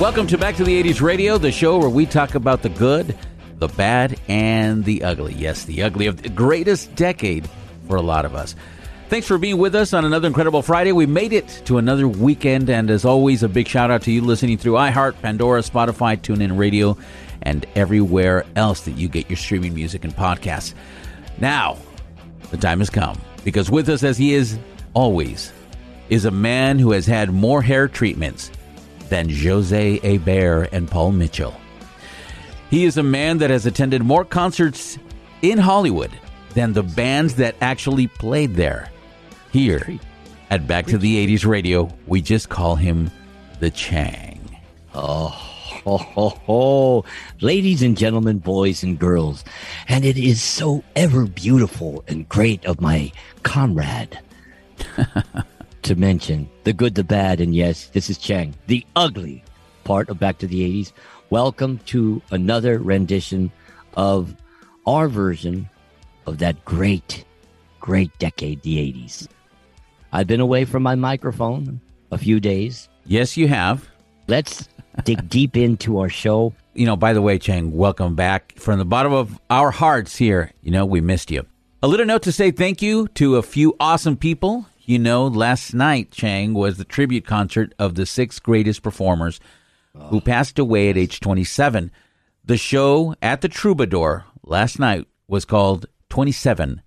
Welcome to Back to the '80s Radio, the show where we talk about the good, the bad, and the ugly. Yes, the ugly of the greatest decade for a lot of us. Thanks for being with us on another incredible Friday. We made it to another weekend, and as always, a big shout-out to you listening through iHeart, Pandora, Spotify, TuneIn Radio, and everywhere else that you get your streaming music and podcasts. Now, the time has come, because with us, as he is always, is a man who has had more hair treatments than Jose Hebert and Paul Mitchell. He is a man that has attended more concerts in Hollywood than the bands that actually played there. Here at Back to the '80s Radio, we just call him the Chang. Oh, ho, ho, ho. Ladies and gentlemen, boys and girls, and it is so ever beautiful and great of my comrade to mention the good, the bad, and yes, this is Chang, the ugly part of Back to the '80s. Welcome to another rendition of our version of that great, great decade, the '80s. I've been away from my microphone a few days. Yes, you have. Let's dig deep into our show. You know, by the way, Chang, welcome back from the bottom of our hearts here. You know, we missed you. A little note to say thank you to a few awesome people. You know, last night, Chang, was the tribute concert of the six greatest performers who passed away at age 27. The show at the Troubadour last night was called 27,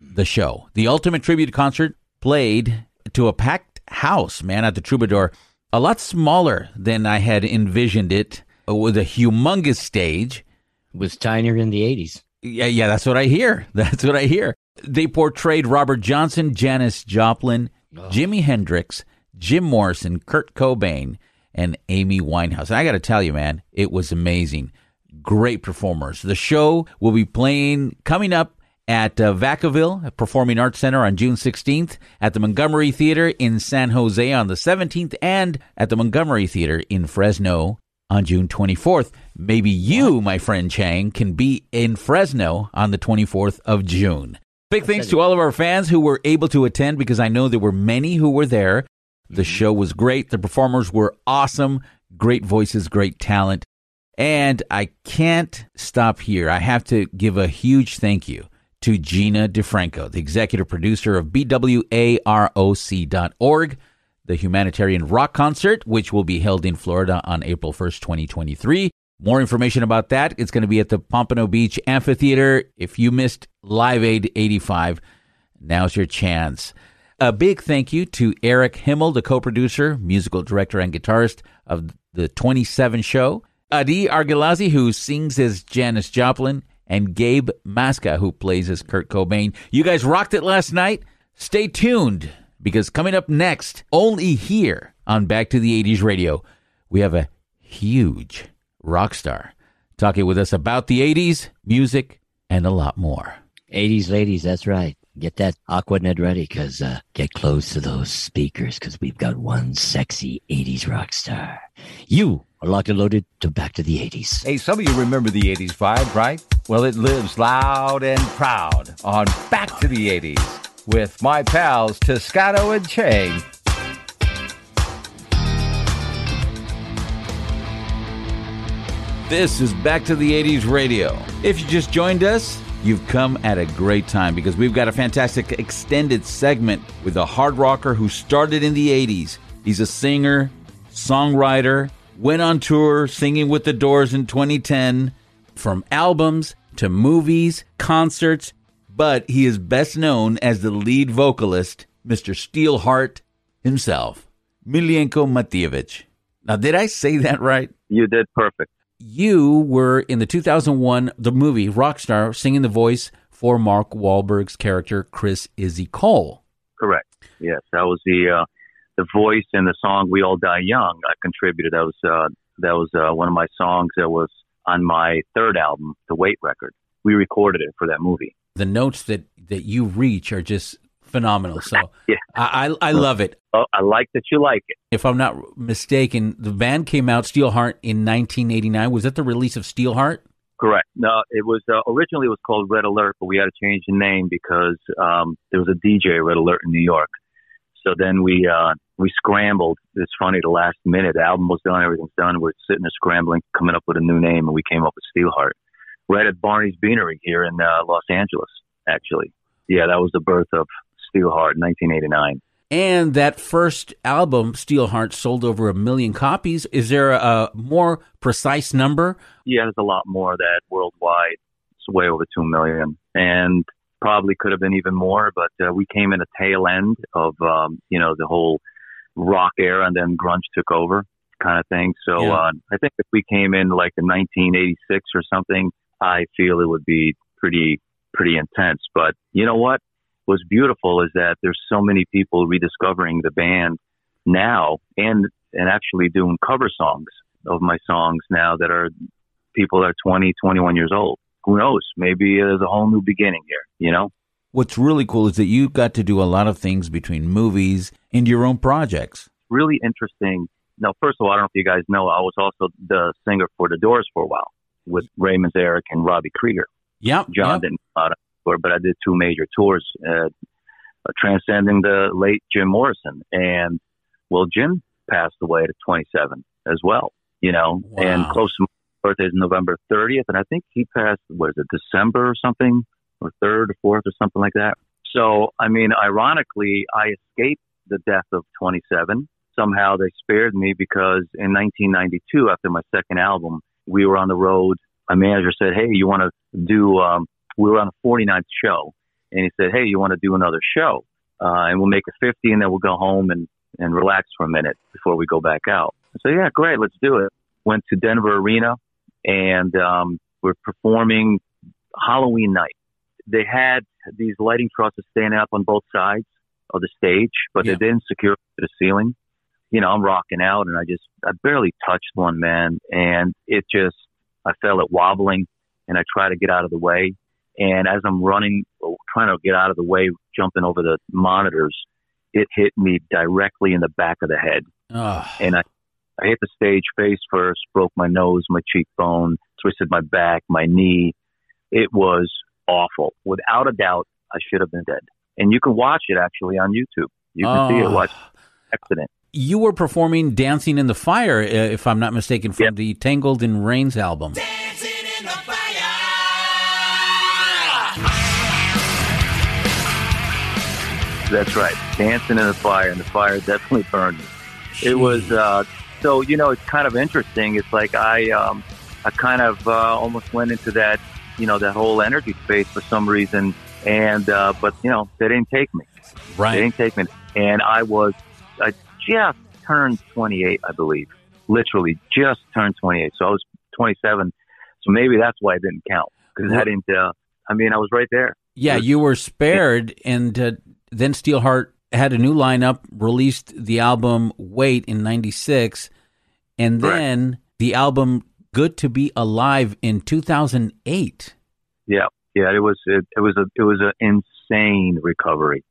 The Show. The ultimate tribute concert played to a packed house, man, at the Troubadour. A lot smaller than I had envisioned it. It was a humongous stage. It was tinier in the 80s. Yeah, that's what I hear. That's what I hear. They portrayed Robert Johnson, Janis Joplin, Jimi Hendrix, Jim Morrison, Kurt Cobain, and Amy Winehouse. And I got to tell you, man, it was amazing. Great performers. The show will be playing coming up at Vacaville Performing Arts Center on June 16th, at the Montgomery Theater in San Jose on the 17th, and at the Montgomery Theater in Fresno on June 24th. Maybe you, my friend Chang, can be in Fresno on the 24th of June. Big thanks to all of our fans who were able to attend, because I know there were many who were there. The show was great. The performers were awesome. Great voices, great talent. And I can't stop here. I have to give a huge thank you to Gina DeFranco, the executive producer of bwaroc.org, the humanitarian rock concert, which will be held in Florida on April 1st, 2023. More information about that, it's going to be at the Pompano Beach Amphitheater. If you missed Live Aid 85, now's your chance. A big thank you to Eric Himmel, the co-producer, musical director, and guitarist of the 27 Show, Adi Argelazi, who sings as Janis Joplin, and Gabe Masca, who plays as Kurt Cobain. You guys rocked it last night. Stay tuned, because coming up next, only here on Back to the '80s Radio, we have a huge rock star talking with us about the 80s, music, and a lot more. 80s ladies, that's right. Get that Aquanet ready, because get close to those speakers, because we've got one sexy 80s rock star. You are locked and loaded to Back to the 80s. Hey, some of you remember the 80s vibe, right? Well, it lives loud and proud on Back to the 80s with my pals Toscano and Chang. This is Back to the '80s Radio. If you just joined us, you've come at a great time, because we've got a fantastic extended segment with a hard rocker who started in the 80s. He's a singer, songwriter, went on tour singing with The Doors in 2010, from albums to movies, concerts, but he is best known as the lead vocalist, Mr. Steelheart himself, Milenko Matijevic. Now, did I say that right? You did perfect. You were in the 2001, the movie Rockstar, singing the voice for Mark Wahlberg's character, Chris Izzy Cole. Correct. Yes, that was the voice in the song We All Die Young. I contributed. That was one of my songs that was on my third album, The Wait Record. We recorded it for that movie. The notes that you reach are just phenomenal. So yeah. I love it. Oh, I like that you like it. If I'm not mistaken, the band came out, Steelheart, in 1989. Was that the release of Steelheart? Correct. No, it was originally it was called Red Alert, but we had to change the name because there was a DJ, Red Alert, in New York. So then we scrambled. It's funny, the last minute, the album was done, everything's done. We're sitting there scrambling, coming up with a new name, and we came up with Steelheart. Right at Barney's Beanery here in Los Angeles, actually. Yeah, that was the birth of Steelheart in 1989. And that first album, Steelheart, sold over 1 million copies. Is there a more precise number? Yeah, there's a lot more of that worldwide. It's way over 2 million. And probably could have been even more, but we came in the tail end of, the whole rock era, and then grunge took over kind of thing. So yeah. I think if we came in like in 1986 or something, I feel it would be pretty intense. But you know what was beautiful is that there's so many people rediscovering the band now and actually doing cover songs of my songs now that are people that are 20, 21 years old. Who knows? Maybe there's a whole new beginning here, you know? What's really cool is that you got to do a lot of things between movies and your own projects. Really interesting. Now, first of all, I don't know if you guys know, I was also the singer for The Doors for a while, with Ray Manzarek and Robbie Krieger. Yeah, John didn't come out on tour, but I did two major tours, transcending the late Jim Morrison. And, well, Jim passed away at 27 as well, you know. Wow. And close to my birthday is November 30th, and I think he passed, what is it, December or something, or 3rd or 4th or something like that. So, I mean, ironically, I escaped the death of 27. Somehow they spared me because in 1992, after my second album, we were on the road. My manager said, hey, you want to do, we were on the 49th show. And he said, hey, you want to do another show? And we'll make it 50 and then we'll go home and relax for a minute before we go back out. So yeah, great. Let's do it. Went to Denver Arena and we're performing Halloween night. They had these lighting trusses standing up on both sides of the stage, but yeah, they didn't secure to the ceiling. You know, I'm rocking out and I barely touched one, man. And I felt it wobbling and I try to get out of the way. And as I'm running, trying to get out of the way, jumping over the monitors, it hit me directly in the back of the head. Ugh. And I hit the stage face first, broke my nose, my cheekbone, twisted my back, my knee. It was awful. Without a doubt, I should have been dead. And you can watch it actually on YouTube. You can see it, watch the accident. You were performing Dancing in the Fire, if I'm not mistaken, from the Tangled in Rains album. Dancing in the Fire! That's right. Dancing in the Fire, and the fire definitely burned me. It was, so, you know, it's kind of interesting. It's like I kind of almost went into that, you know, that whole energy space for some reason. And, but, you know, they didn't take me. Right. They didn't take me. And I just turned 28, I believe. Literally just turned 28. So I was 27. So maybe that's why I didn't count. Because I didn't, I was right there. Yeah, you were spared. And then Steelheart had a new lineup, released the album Wait in 96. And then the album Good to Be Alive in 2008. Yeah. Yeah, it was an insane recovery.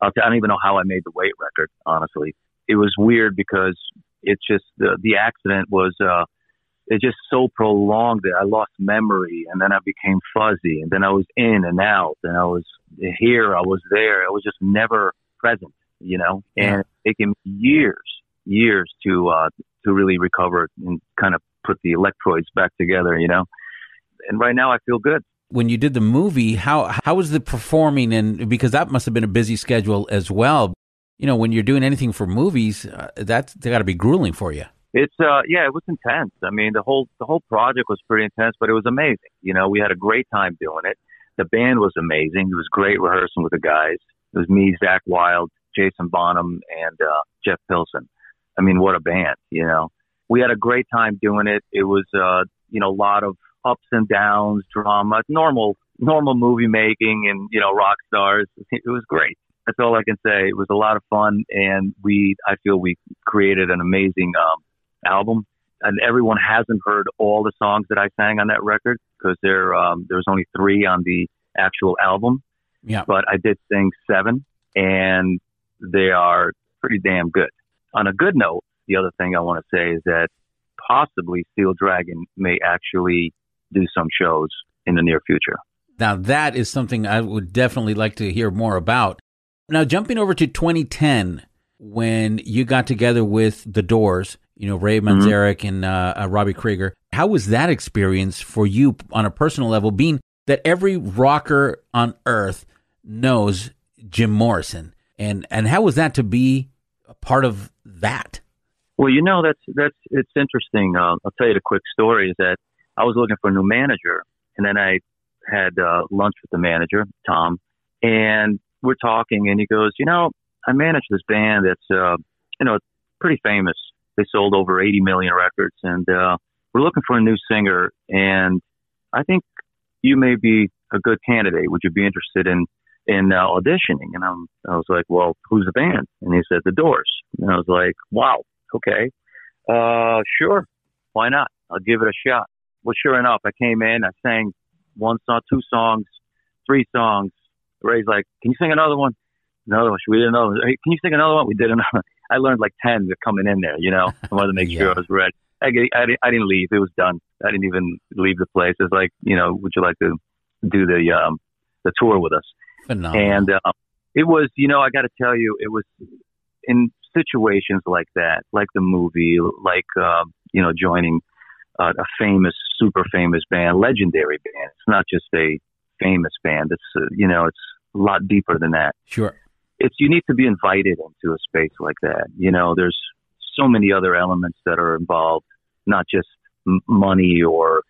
I don't even know how I made the Wait record, honestly. It was weird because it's just the accident was it just so prolonged that I lost memory, and then I became fuzzy, and then I was in and out, and I was here, I was there. I was just never present, you know. And it took me years to really recover and kind of put the electrodes back together, you know. And right now I feel good. When you did the movie, how was the performing? And because that must have been a busy schedule as well. You know, when you're doing anything for movies, that's got to be grueling for you. It's it was intense. I mean, the whole project was pretty intense, but it was amazing. You know, we had a great time doing it. The band was amazing. It was great rehearsing with the guys. It was me, Zach Wilde, Jason Bonham, and Jeff Pilson. I mean, what a band, you know. We had a great time doing it. It was, a lot of ups and downs, drama, normal movie making, and, you know, rock stars. It was great. That's all I can say. It was a lot of fun, and I feel we created an amazing album. And everyone hasn't heard all the songs that I sang on that record because there's only 3 on the actual album. Yeah. But I did sing 7, and they are pretty damn good. On a good note, the other thing I want to say is that possibly Steel Dragon may actually do some shows in the near future. Now, that is something I would definitely like to hear more about. Now, jumping over to 2010, when you got together with The Doors, you know, Ray Manzarek and Robbie Krieger, how was that experience for you on a personal level, being that every rocker on earth knows Jim Morrison? And how was that to be a part of that? Well, you know, that's it's interesting. I'll tell you the quick story is that I was looking for a new manager, and then I had lunch with the manager, Tom, and we're talking, and he goes, you know, I manage this band that's, it's pretty famous. They sold over 80 million records, and we're looking for a new singer, and I think you may be a good candidate. Would you be interested in auditioning? And I was like, well, who's the band? And he said, The Doors. And I was like, wow. Okay, sure, why not? I'll give it a shot. Well, sure enough, I came in, I sang one song, 2 songs, 3 songs. Ray's like, can you sing another one? Another one, should we do another one? Hey, can you sing another one? We did another one. I learned like 10 coming in there, you know. I wanted to make sure I was ready. I didn't leave, it was done. I didn't even leave the place. It's like, you know, would you like to do the tour with us? Phenomenal. And it was, you know, I got to tell you, it was in situations like that, like the movie, like, joining a famous, super famous band, legendary band. It's not just a famous band. It's, it's a lot deeper than that. Sure. You need to be invited into a space like that. You know, there's so many other elements that are involved, not just money or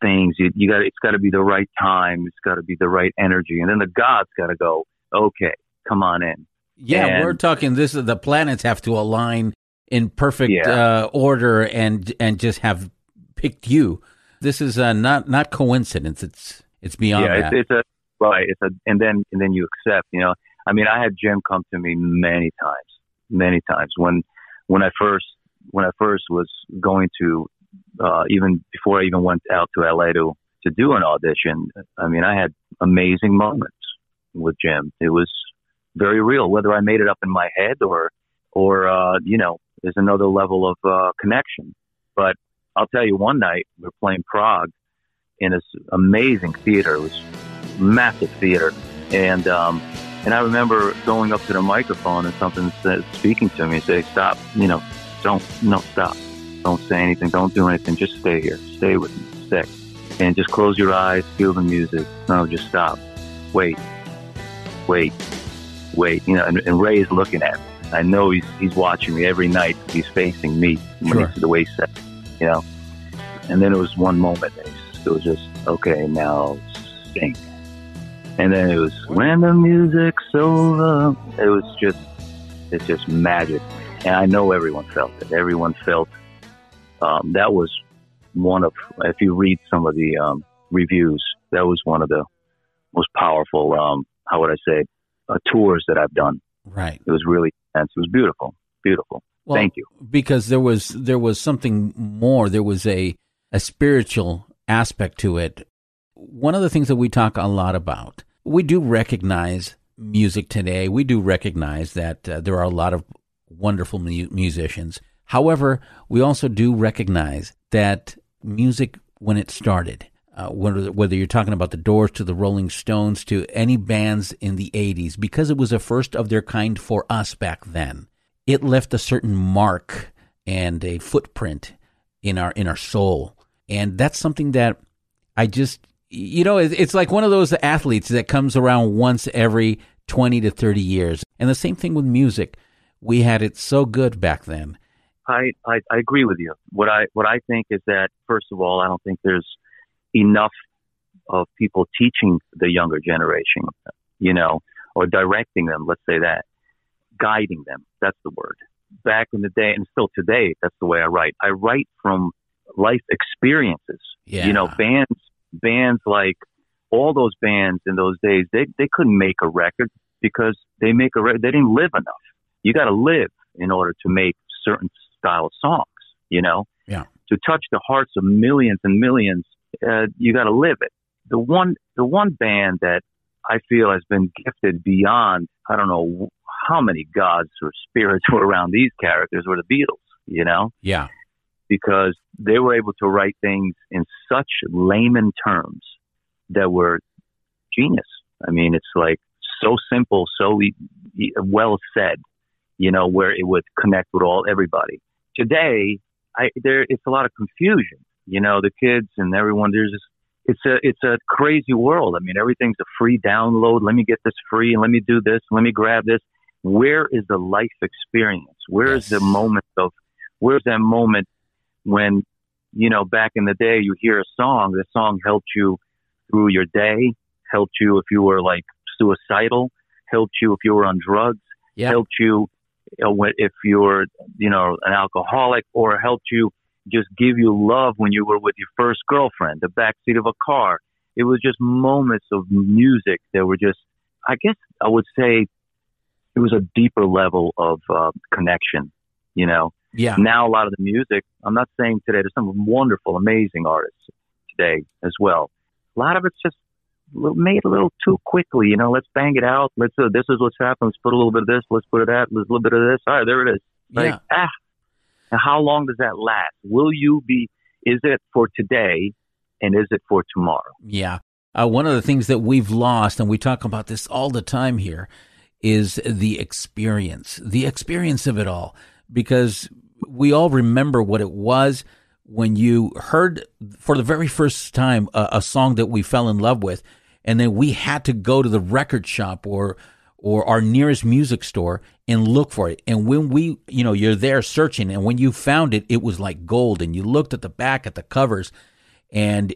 things. It's got to be the right time. It's got to be the right energy. And then the God's got to go, okay, come on in. Yeah, and we're talking this. The planets have to align in perfect order and just have picked you. This is not coincidence. It's beyond that. And then you accept. You know, I mean, I had Jim come to me many times when I first was going to even before I even went out to LA to do an audition. I mean, I had amazing moments with Jim. It was very real, whether I made it up in my head or there's another level of connection. But I'll tell you, one night we were playing Prague in this amazing theater. It was a massive theater. And I remember going up to the microphone and something said, speaking to me, say, stop, stop. Don't say anything. Don't do anything. Just stay here. Stay with me. Stay. And just close your eyes. Feel the music. No, just stop. Wait, and Ray is looking at me. I know he's watching me every night. He's facing me the way he's set, you know. And then it was one moment. It was just, okay, now sing. And then it was, when the music's over. It was just, it's just magic. And I know everyone felt it. Everyone felt that was one of, if you read some of the reviews, that was one of the most powerful, how would I say, tours that I've done. Right. It was really intense. It was beautiful. Beautiful. Well, thank you. Because there was something more. There was a spiritual aspect to it. One of the things that we talk a lot about, we do recognize music today. We do recognize that there are a lot of wonderful musicians. However, we also do recognize that music, when it started, whether you're talking about The Doors to the Rolling Stones to any bands in the 80s, because it was a first of their kind for us back then, it left a certain mark and a footprint in our soul. And that's something that I just, you know, it's like one of those athletes that comes around once every 20 to 30 years. And the same thing with music. We had it so good back then. I agree with you. What I think is that, first of all, I don't think there's enough of people teaching the younger generation, you know, or directing them, let's say that, guiding them. That's the word. Back in the day, and still today, that's the way I write. I write from life experiences. Yeah. You know, bands like all those bands in those days, they couldn't make a record because they didn't live enough. You got to live in order to make certain style of songs, you know? Yeah. To touch the hearts of millions and millions, you got to live it. The one band that I feel has been gifted beyond, I don't know how many gods or spirits were around these characters, were the Beatles, you know? Yeah. Because they were able to write things in such layman terms that were genius. I mean, it's like so simple, so well said, you know, where it would connect with everybody. Today, it's a lot of confusion, you know, the kids and everyone, it's a crazy world. I mean, everything's a free download. Let me get this free and let me do this. Let me grab this. Where is the life experience? Where is the moment of, where's that moment when, you know, back in the day you hear a song, the song helped you through your day, helped you if you were like suicidal, helped you if you were on drugs, helped you if you were, you know, an alcoholic, or helped you just give you love when you were with your first girlfriend, the backseat of a car. It was just moments of music that were just, I guess I would say it was a deeper level of connection, you know? Yeah. Now a lot of the music, I'm not saying today, there's some wonderful, amazing artists today as well. A lot of it's just made a little too quickly, you know, let's bang it out. Let's do this is what's happened. Let's put a little bit of this. Let's put it that. Let's a little bit of this. All right, there it is. Like, and how long does that last? Is it for today and is it for tomorrow? Yeah. One of the things that we've lost, and we talk about this all the time here, is the experience of it all, because we all remember what it was when you heard for the very first time a song that we fell in love with, and then we had to go to the record shop or our nearest music store and look for it. And when we, you know, you're there searching, and when you found it, it was like gold. And you looked at the back, at the covers, and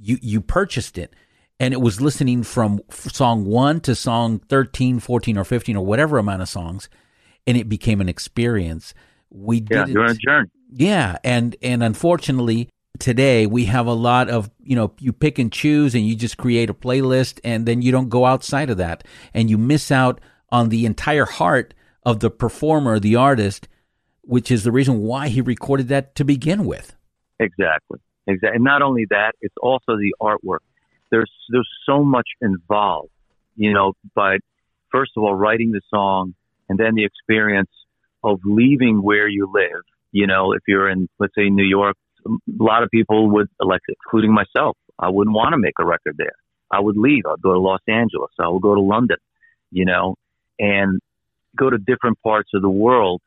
you purchased it. And it was listening from song 1 to song 13, 14, or 15, or whatever amount of songs, and it became an experience. We didn't. You're on a journey. Yeah, and unfortunately today we have a lot of, you know, you pick and choose and you just create a playlist and then you don't go outside of that, and you miss out on the entire heart of the performer, the artist, which is the reason why he recorded that to begin with. Exactly. And not only that, it's also the artwork. There's so much involved, you know, but first of all, writing the song and then the experience of leaving where you live. You know, if you're in, let's say, New York, a lot of people would, like, including myself, I wouldn't want to make a record there. I would leave. I'd go to Los Angeles. I would go to London, you know, and go to different parts of the world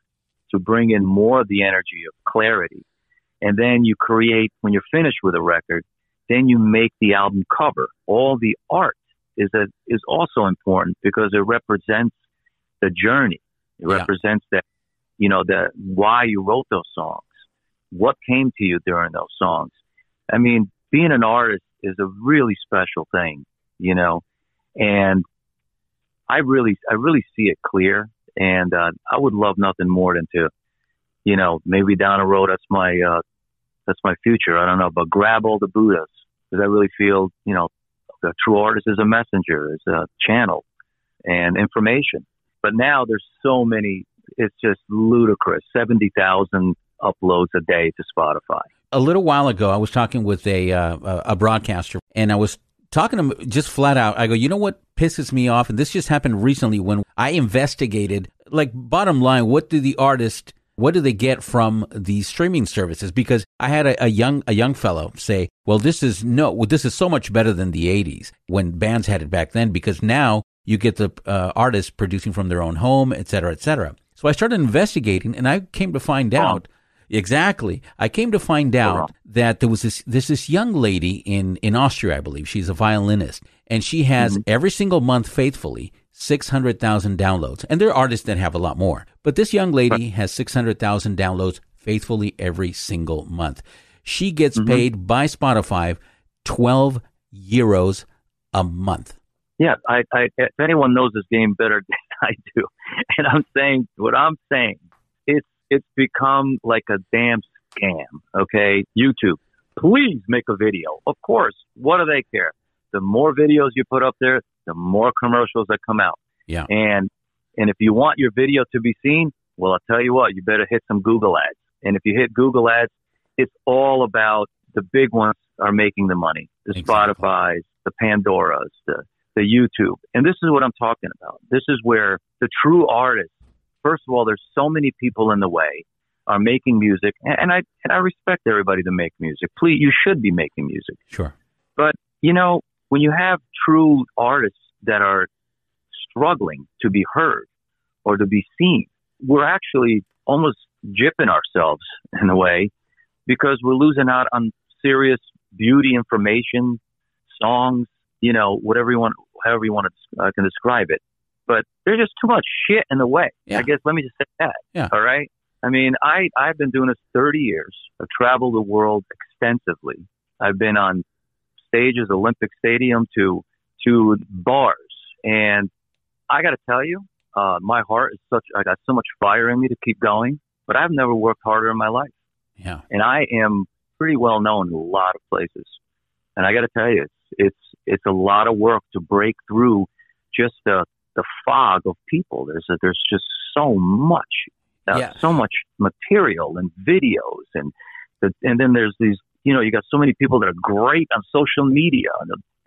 to bring in more of the energy of clarity. And then you create, when you're finished with a record, then you make the album cover. All the art is also important because it represents the journey. It represents that. You know, why you wrote those songs, what came to you during those songs. I mean, being an artist is a really special thing, you know, and I really see it clear. And I would love nothing more than to, you know, maybe down the road, that's my future. I don't know, but grab all the Buddhas, because I really feel, you know, the true artist is a messenger, is a channel and information. But now there's so many. It's just ludicrous. 70,000 uploads a day to Spotify. A little while ago, I was talking with a broadcaster, and I was talking to him just flat out. I go, you know what pisses me off? And this just happened recently when I investigated, like, bottom line, what do they get from the streaming services? Because I had a young fellow say, well, this is so much better than the 80s when bands had it back then, because now you get the artists producing from their own home, et cetera, et cetera. So I started investigating, and I came to find out, that there was this young lady in Austria, I believe. She's a violinist, and she has every single month faithfully 600,000 downloads. And there are artists that have a lot more. But this young lady has 600,000 downloads faithfully every single month. She gets paid by Spotify 12 euros a month. Yeah, I if anyone knows this game better than I do, and I'm saying, it's become like a damn scam, okay? YouTube, please make a video. Of course, what do they care? The more videos you put up there, the more commercials that come out. Yeah. And if you want your video to be seen, well, I'll tell you what, you better hit some Google ads. And if you hit Google ads, it's all about the big ones are making the money. The exactly. Spotify's, the Pandoras, the YouTube. And this is what I'm talking about. This is where the true artists, first of all, there's so many people in the way, are making music. And I respect everybody to make music. Please, you should be making music. Sure. But, you know, when you have true artists that are struggling to be heard or to be seen, we're actually almost gypping ourselves in a way because we're losing out on serious beauty information, songs, you know, however you want to can describe it. But there's just too much shit in the way. Yeah. I guess let me just say that. Yeah. All right. I mean, I've been doing this 30 years. I've traveled the world extensively. I've been on stages, Olympic Stadium to bars. And I got to tell you, my heart is I got so much fire in me to keep going, but I've never worked harder in my life. Yeah. And I am pretty well known in a lot of places. And I got to tell you, it's a lot of work to break through just the fog of people. There's just so much, so much material and videos. And then there's these, you know, you got so many people that are great on social media.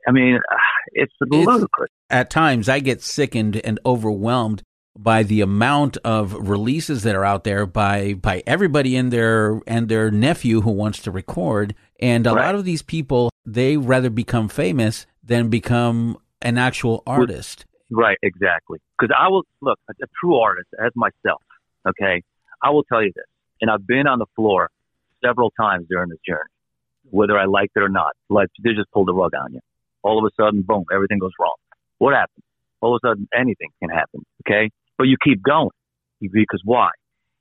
I mean, it's ludicrous. At times I get sickened and overwhelmed by the amount of releases that are out there by everybody and their nephew who wants to record. And a lot of these people, they rather become famous than become an actual artist. Right, exactly. Because I will, look, a true artist as myself, okay, I will tell you this, and I've been on the floor several times during this journey, whether I liked it or not. Like, they just pulled the rug on you. All of a sudden, boom, everything goes wrong. What happened? All of a sudden, anything can happen, okay? But you keep going, because why?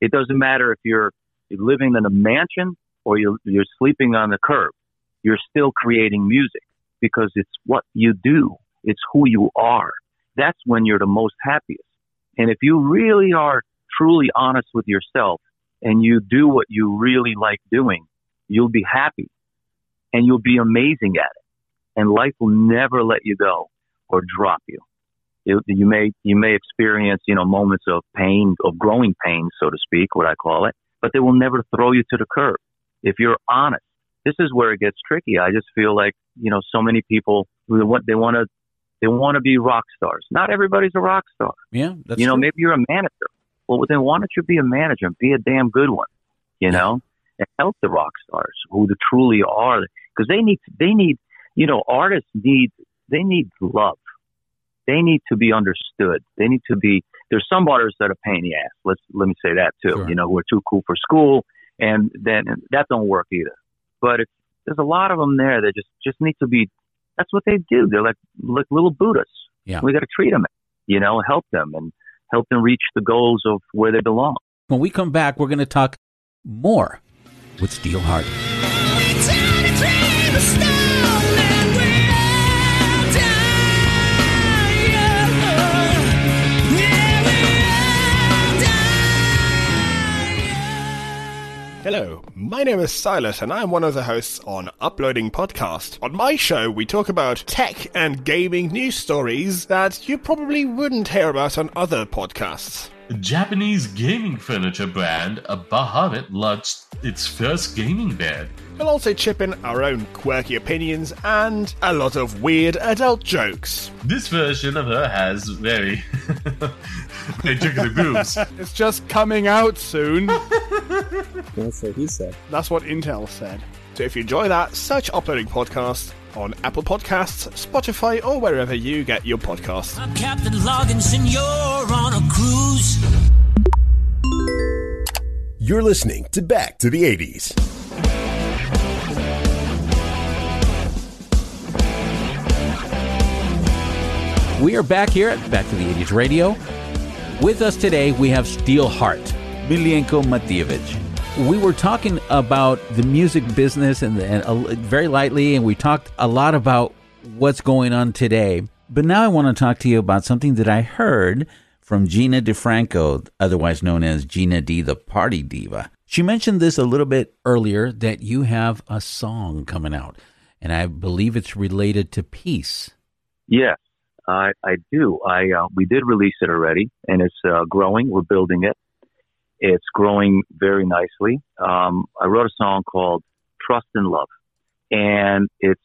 It doesn't matter if you're living in a mansion or you're sleeping on the curb. You're still creating music because it's what you do. It's who you are. That's when you're the most happiest. And if you really are truly honest with yourself and you do what you really like doing, you'll be happy and you'll be amazing at it. And life will never let you go or drop you. You may experience, you know, moments of pain, of growing pain, so to speak, what I call it, but they will never throw you to the curb if you're honest. This is where it gets tricky. I just feel like, you know, so many people they want to be rock stars. Not everybody's a rock star. Yeah, that's true. Maybe you're a manager. Well, then why don't you be a manager and be a damn good one? You know, and help the rock stars who truly are, because artists need love. They need to be understood. They need to be. There's some artists that are pain in the ass. Let me say that too. Sure. You know, who are too cool for school, and then that don't work either. But there's a lot of them there that just need to be. That's what they do. They're like little Buddhas. Yeah. We got to treat them, you know, help them reach the goals of where they belong. When we come back, we're going to talk more with Steelheart. Hello, my name is Silas and I'm one of the hosts on Uploading Podcast. On my show, we talk about tech and gaming news stories that you probably wouldn't hear about on other podcasts. Japanese gaming furniture brand Baharit launched its first gaming bed. We'll also chip in our own quirky opinions and a lot of weird adult jokes. This version of her has very particular grooves. It's just coming out soon. That's what he said. That's what Intel said. So if you enjoy that, search Uploading Podcasts on Apple Podcasts, Spotify, or wherever you get your podcasts. I'm Captain Loggins and you're on a cruise. You're listening to Back to the '80s. We are back here at Back to the '80s Radio. With us today, we have Steelheart, Milenko Matijevic. We were talking about the music business and very lightly, and we talked a lot about what's going on today. But now I want to talk to you about something that I heard from Gina DeFranco, otherwise known as Gina D, the Party Diva. She mentioned this a little bit earlier, that you have a song coming out, and I believe it's related to peace. Yes, I do. We did release it already, and it's growing. We're building it. It's growing very nicely. I wrote a song called Trust and Love, and it's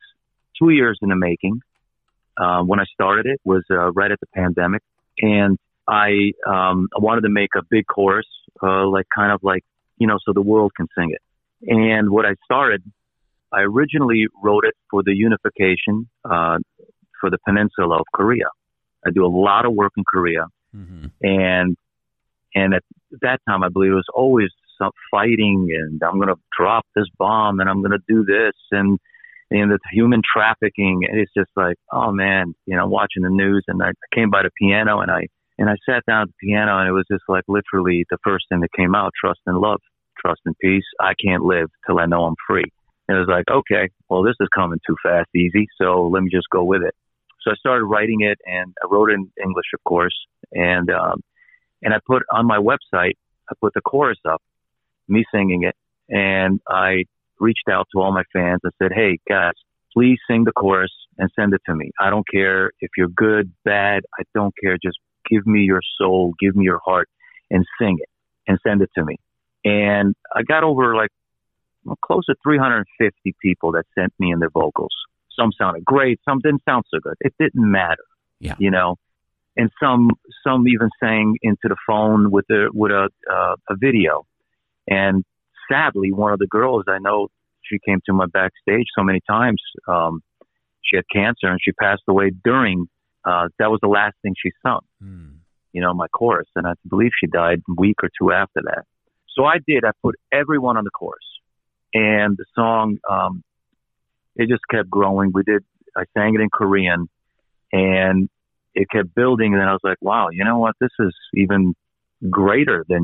2 years in the making. When I started it was right at the pandemic, and I wanted to make a big chorus, so the world can sing it. And what I started, I originally wrote it for the unification for the peninsula of Korea. I do a lot of work in Korea, mm-hmm. And at that time, I believe it was always some fighting, and I'm going to drop this bomb, and I'm going to do this, and the human trafficking. And it's just like, oh man, watching the news, and I came by the piano, and I sat down at the piano, and it was just like literally the first thing that came out: trust and love, trust and peace. I can't live till I know I'm free. And it was like, okay, well, this is coming too fast, easy, so let me just go with it. So I started writing it, and I wrote it in English, of course, and I put on my website, I put the chorus up, me singing it. And I reached out to all my fans and said, hey, guys, please sing the chorus and send it to me. I don't care if you're good, bad. I don't care. Just give me your soul. Give me your heart and sing it and send it to me. And I got over close to 350 people that sent me in their vocals. Some sounded great. Some didn't sound so good. It didn't matter, Yeah. And some even sang into the phone with a video. And sadly, one of the girls I know, she came to my backstage so many times. She had cancer, and she passed away during. That was the last thing she sung. My chorus, and I believe she died a week or two after that. So I did. I put everyone on the chorus, and the song it just kept growing. I sang it in Korean, and it kept building, and then I was like, wow, you know what? This is even greater than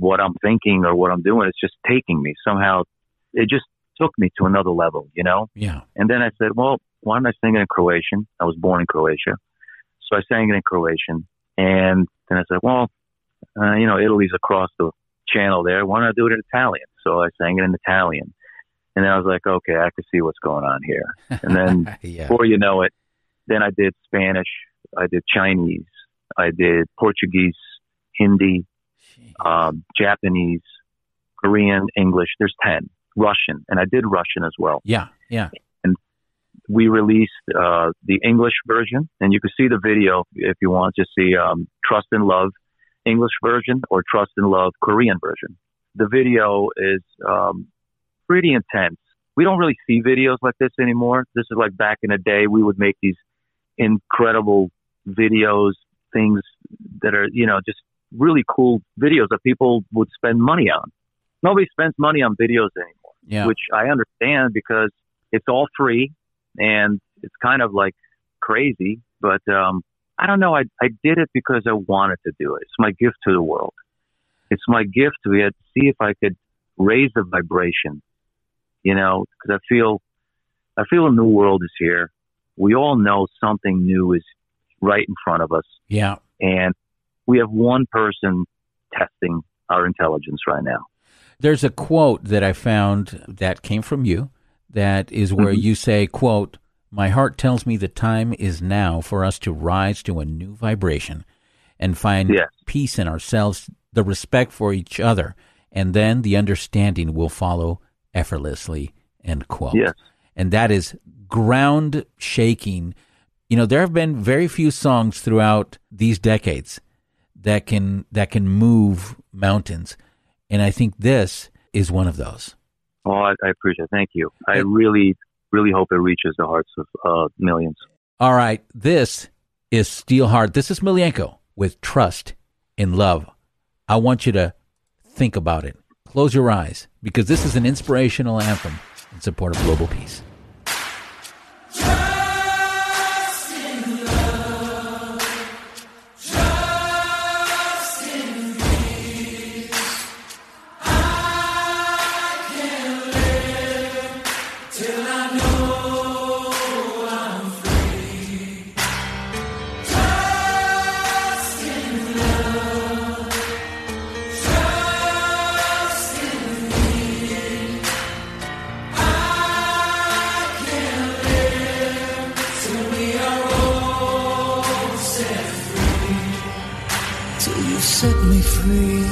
what I'm thinking or what I'm doing. It's just taking me somehow. It just took me to another level, Yeah. And then I said, well, why don't I sing it in Croatian? I was born in Croatia. So I sang it in Croatian. And then I said, well, Italy's across the channel there. Why don't I do it in Italian? So I sang it in Italian. And then I was like, okay, I can see what's going on here. And then before you know it, then I did Spanish, I did Chinese, I did Portuguese, Hindi, Japanese, Korean, English. There's 10. Russian, and I did Russian as well. Yeah. And we released the English version, and you can see the video if you want to see Trust and Love English version or Trust and Love Korean version. The video is pretty intense. We don't really see videos like this anymore. This is like back in the day, we would make these incredible videos, things that are, just really cool videos that people would spend money on. Nobody spends money on videos anymore, which I understand because it's all free and it's kind of like crazy. But I don't know. I did it because I wanted to do it. It's my gift to the world. It's my gift to see if I could raise the vibration, because I feel a new world is here. We all know something new is right in front of us. Yeah. And we have one person testing our intelligence right now. There's a quote that I found that came from you that is where you say, quote, "My heart tells me the time is now for us to rise to a new vibration and find peace in ourselves, the respect for each other, and then the understanding will follow effortlessly," end quote. Yes. And that is ground shaking. There have been very few songs throughout these decades that can move mountains, and I think this is one of those. Oh, I appreciate it. Thank you. I really, really hope it reaches the hearts of millions. All right, this is Steelheart. This is Milenko with Trust and Love. I want you to think about it. Close your eyes, because this is an inspirational anthem in support of global peace. Trust in love. set me free.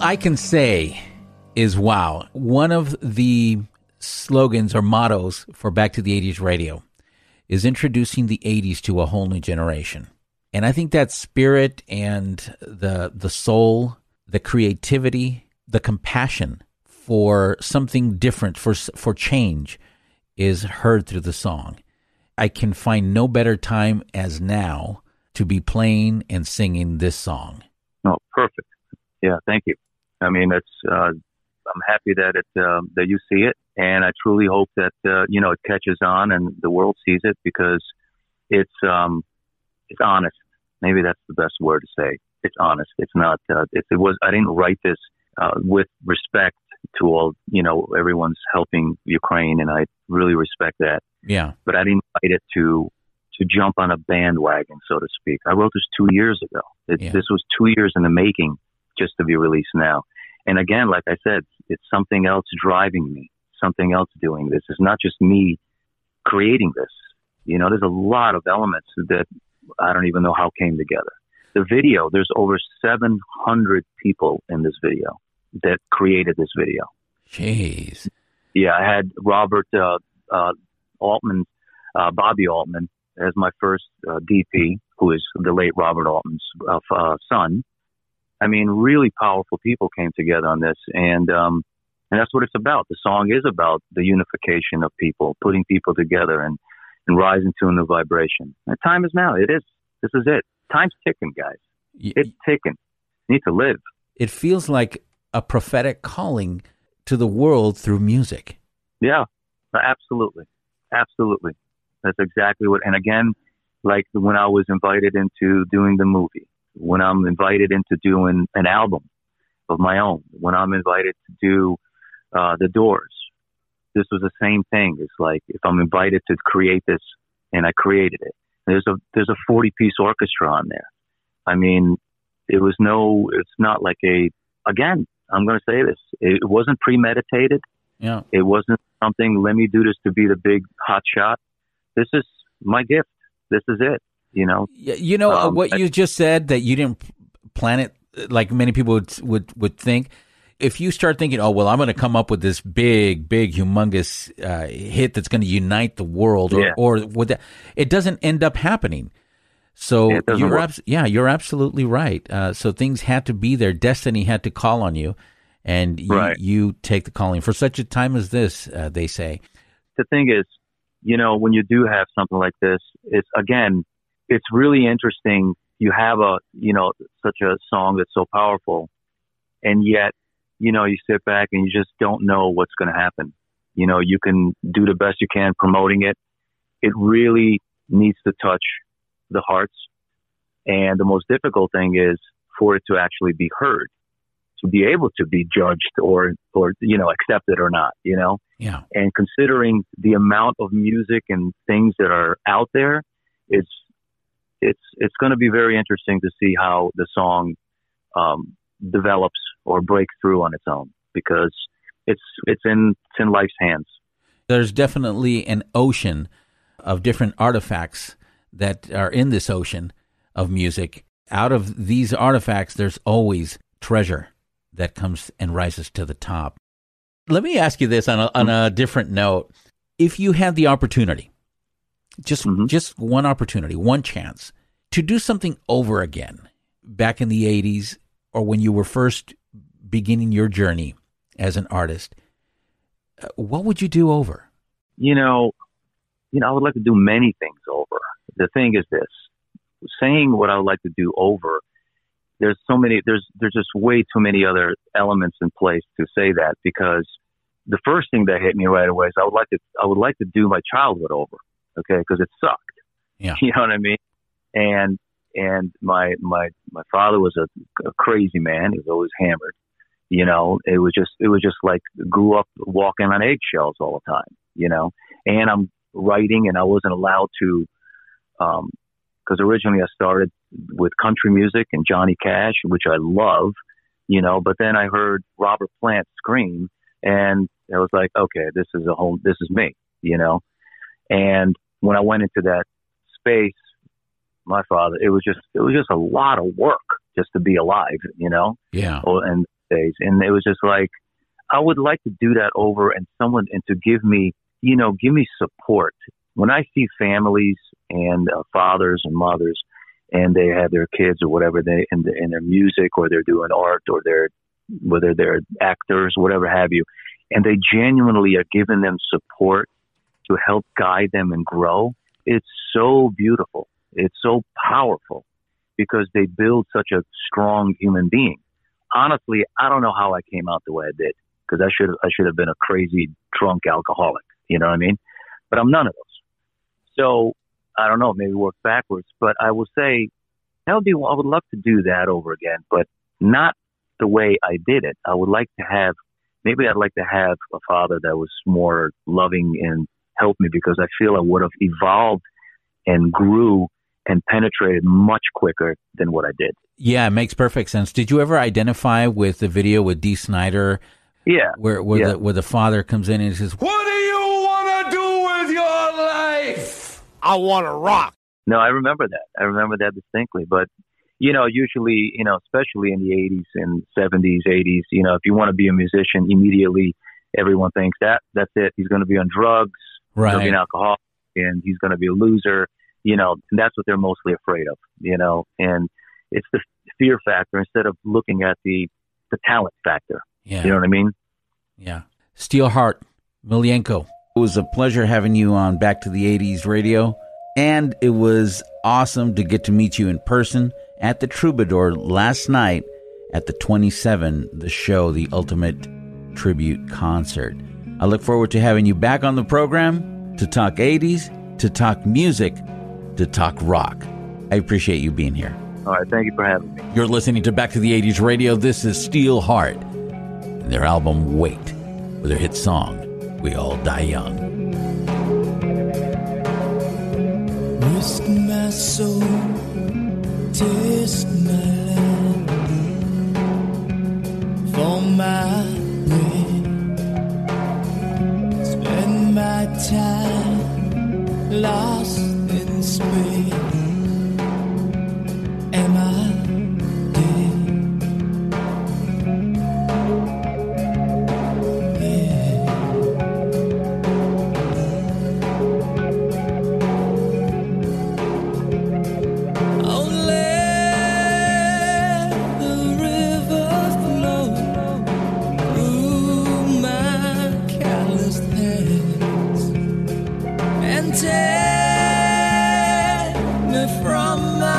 I Can Say is wow. One of the slogans or mottos for Back to the '80s Radio is introducing the '80s to a whole new generation. And I think that spirit and the soul, the creativity, the compassion for something different, for change, is heard through the song. I can find no better time as now to be playing and singing this song. Oh, perfect. Yeah, thank you. I mean, it's I'm happy that that you see it, and I truly hope that it catches on and the world sees it, because it's honest. Maybe that's the best word to say. It's honest. It's not. I didn't write this with respect to all. Everyone's helping Ukraine, and I really respect that. Yeah. But I didn't write it to jump on a bandwagon, so to speak. I wrote this 2 years ago. This was 2 years in the making, just to be released now. And again, like I said, it's something else driving me, something else doing this. It's not just me creating this. There's a lot of elements that I don't even know how came together. The video, there's over 700 people in this video that created this video. Jeez. Yeah, I had Robert Altman, Bobby Altman, as my first DP, who is the late Robert Altman's son. I mean, really powerful people came together on this, and that's what it's about. The song is about the unification of people, putting people together and rising to a new vibration. The time is now. It is. This is it. Time's ticking, guys. It's ticking. You need to live. It feels like a prophetic calling to the world through music. Yeah, absolutely. Absolutely. That's exactly what, and again, like when I was invited into doing the movie, when I'm invited into doing an album of my own, when I'm invited to do The Doors, this was the same thing. It's like, if I'm invited to create this, and I created it, there's a 40-piece orchestra on there. I mean, it's not like again, I'm going to say this. It wasn't premeditated. Yeah. It wasn't something, let me do this to be the big hot shot. This is my gift. This is it. What you just said, that you didn't plan it like many people would think. If you start thinking, oh, well, I'm going to come up with this big, big, humongous hit that's going to unite the world, or with that, it doesn't end up happening. So you're absolutely right. So things had to be there. Destiny had to call on you, and you take the calling for such a time as this. They say the thing is, when you do have something like this, it's really interesting. You have such a song that's so powerful, and yet, you sit back and you just don't know what's going to happen. You can do the best you can promoting it. It really needs to touch the hearts. And the most difficult thing is for it to actually be heard, to be able to be judged or accepted or not, Yeah. And considering the amount of music and things that are out there, it's going to be very interesting to see how the song develops or breaks through on its own, because it's in life's hands. There's definitely an ocean of different artifacts that are in this ocean of music. Out of these artifacts, there's always treasure that comes and rises to the top. Let me ask you this on a different note. If you had the opportunity, just one opportunity, one chance to do something over again back in the 80s, or when you were first beginning your journey as an artist, what would you do over? I would like to do many things over. The thing is this, saying what I would like to do over, there's just way too many other elements in place to say that, because the first thing that hit me right away is I would like to do my childhood over. Okay, because it sucked. Yeah. You know what I mean? And my father was a crazy man. He was always hammered. It was just like grew up walking on eggshells all the time. And I'm writing, and I wasn't allowed to, because originally I started with country music and Johnny Cash, which I love. But then I heard Robert Plant scream, and I was like, okay, this is me. And when I went into that space, my father, it was just a lot of work just to be alive, Yeah. And it was just like, I would like to do that over and someone, and to give me, you know, give me support. When I see families and fathers and mothers, and they have their kids or whatever, they in their music, or they're doing art, or they're, whether they're actors, whatever have you, and they genuinely are giving them support to help guide them and grow. It's so beautiful. It's so powerful because they build such a strong human being. Honestly, I don't know how I came out the way I did, because I should have been a crazy drunk alcoholic. You know what I mean? But I'm none of those. So I don't know, maybe work backwards, but I will say I would love to do that over again, but not the way I did it. I would like to have, maybe I'd like to have a father that was more loving and helped me, because I feel I would have evolved and grew and penetrated much quicker than what I did. Yeah, it makes perfect sense. Did you ever identify with the video with Dee Snider? Yeah. Where the father comes in and says, "What do you want to do with your life? I want to rock." No, I remember that. I remember that distinctly. But, you know, usually, you know, especially in the 80s and 70s, 80s, you know, if you want to be a musician, immediately everyone thinks that's it. He's going to be on drugs. Right. He's going to be an alcoholic, and he's going to be a loser. You know, and that's what they're mostly afraid of, you know, and it's the fear factor instead of looking at the talent factor. Yeah. You know what I mean? Yeah. Steelheart, Milenko. It was a pleasure having you on Back to the '80s Radio, and it was awesome to get to meet you in person at the Troubadour last night at the 27, the show, the ultimate tribute concert. I look forward to having you back on the program to talk '80s, to talk music, to talk rock. I appreciate you being here. All right, thank you for having me. You're listening to Back to the '80s Radio. This is Steelheart and their album Wait, with their hit song We All Die Young. Risk my soul, test my life for my bread. Spend my time lost in space. Am I dead? Yeah. Only the river flows through my calloused hands and take me from my.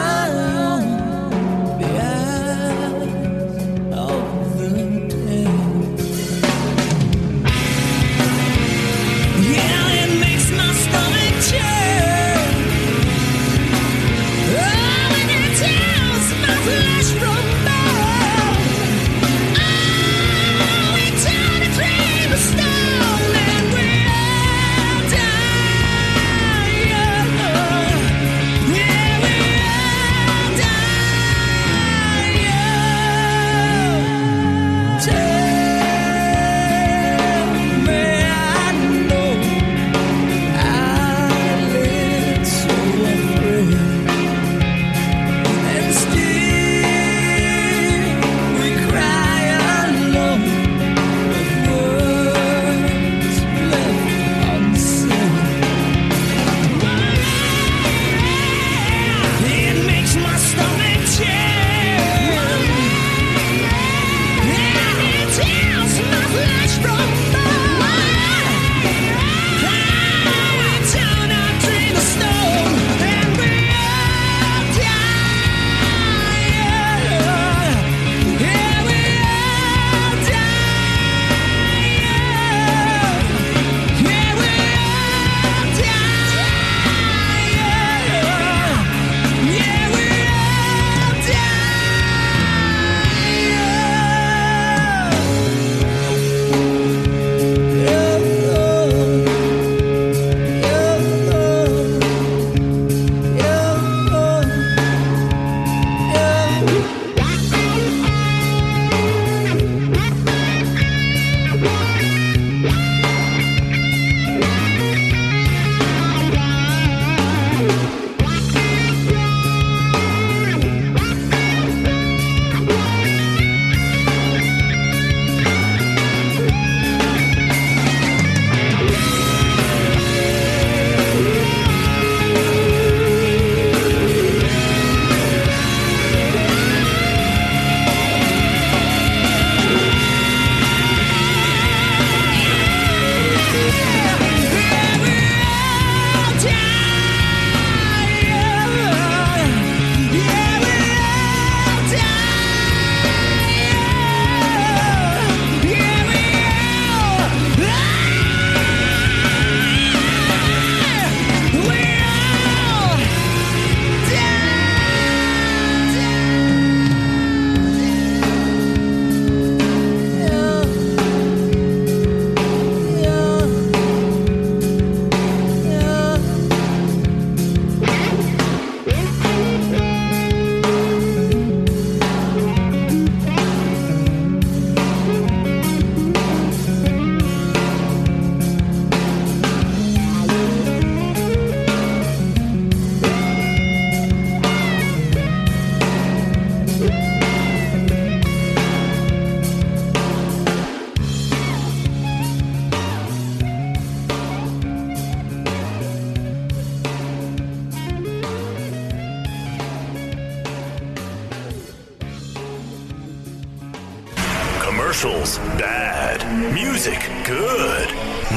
Commercials, bad. Music, good.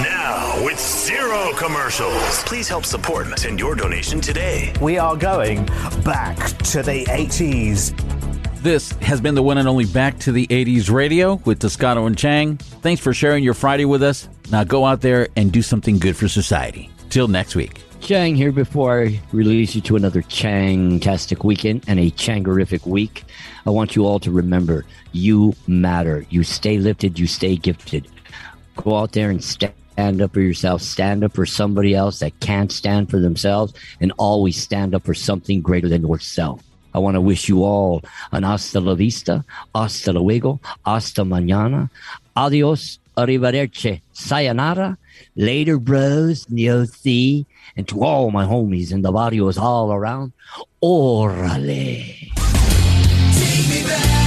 Now, with zero commercials. Please help support and send your donation today. We are going back to the 80s. This has been the one and only Back to the 80s Radio with Toscano and Chang. Thanks for sharing your Friday with us. Now go out there and do something good for society. Till next week. Chang here before I release you to another Chang-tastic weekend and a Changerific week. I want you all to remember, you matter. You stay lifted. You stay gifted. Go out there and stand up for yourself. Stand up for somebody else that can't stand for themselves. And always stand up for something greater than yourself. I want to wish you all an hasta la vista, hasta luego, hasta mañana, adios, arrivederci, sayonara, later bros, neo see, and to all my homies in the barrios all around, orale. Take me back.